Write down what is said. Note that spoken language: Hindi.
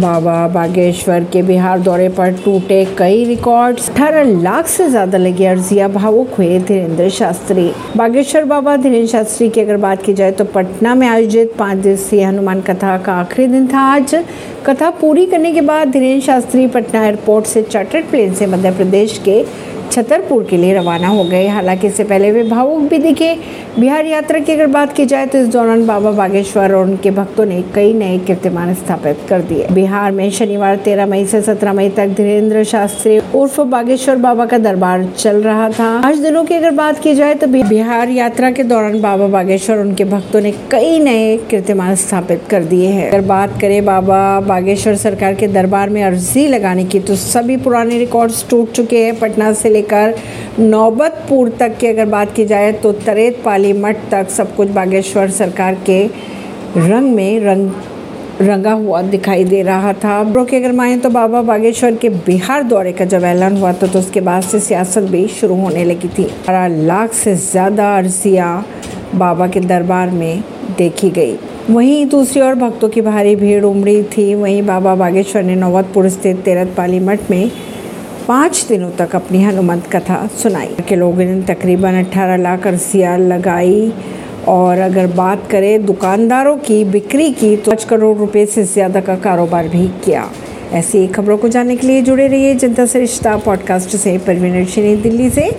बाबा बागेश्वर के बिहार दौरे पर टूटे कई रिकॉर्ड्स। 18 लाख से ज्यादा लगी अर्जियां, भावुक हुए धीरेंद्र शास्त्री। बागेश्वर बाबा धीरेंद्र शास्त्री की अगर बात की जाए तो पटना में आयोजित 5 दिवसीय हनुमान कथा का आखिरी दिन था आज। कथा पूरी करने के बाद धीरेंद्र शास्त्री पटना एयरपोर्ट से चार्टर्ड प्लेन से मध्य प्रदेश के छतरपुर के लिए रवाना हो गए। हालांकि इससे पहले वे भावुक भी दिखे। बिहार यात्रा की अगर बात की जाए तो इस दौरान बाबा बागेश्वर और उनके भक्तों ने कई नए कीर्तिमान स्थापित कर दिए। बिहार में शनिवार 13 मई से 17 मई तक धीरेंद्र शास्त्री उर्फ बागेश्वर बाबा का दरबार चल रहा था। 5 दिनों की अगर बात की जाए तो बिहार यात्रा के दौरान बाबा बागेश्वर और उनके भक्तों ने कई नए कीर्तिमान स्थापित कर दिए है। अगर बात करें बाबा बागेश्वर सरकार के दरबार में अर्जी लगाने की तो सभी पुराने रिकॉर्ड्स टूट चुके हैं। पटना से लेकर नौबतपुर तक की अगर बात की जाए तो तरेत पाली मठ तक सब कुछ बागेश्वर सरकार के रंग में रंगा हुआ दिखाई दे रहा था। ब्रोके अगर माने तो बाबा बागेश्वर के बिहार दौरे का जब ऐलान हुआ तो उसके बाद से सियासत भी शुरू होने लगी थी। 12 लाख से ज़्यादा अर्जियां बाबा के दरबार में देखी गई। वहीं दूसरी ओर भक्तों की भारी भीड़ उमड़ी थी। वहीं बाबा बागेश्वर ने नौबतपुर स्थित तरेत पाली मठ में 5 दिनों तक अपनी हनुमान कथा सुनाई के लोगों ने तकरीबन 18 लाख अर्जियां लगाई। और अगर बात करें दुकानदारों की बिक्री की तो 5 करोड़ रुपए से ज़्यादा का कारोबार भी किया। ऐसी खबरों को जानने के लिए जुड़े रहिए जनता से रिश्ता पॉडकास्ट से। प्रवीण अर्शी, नई दिल्ली से।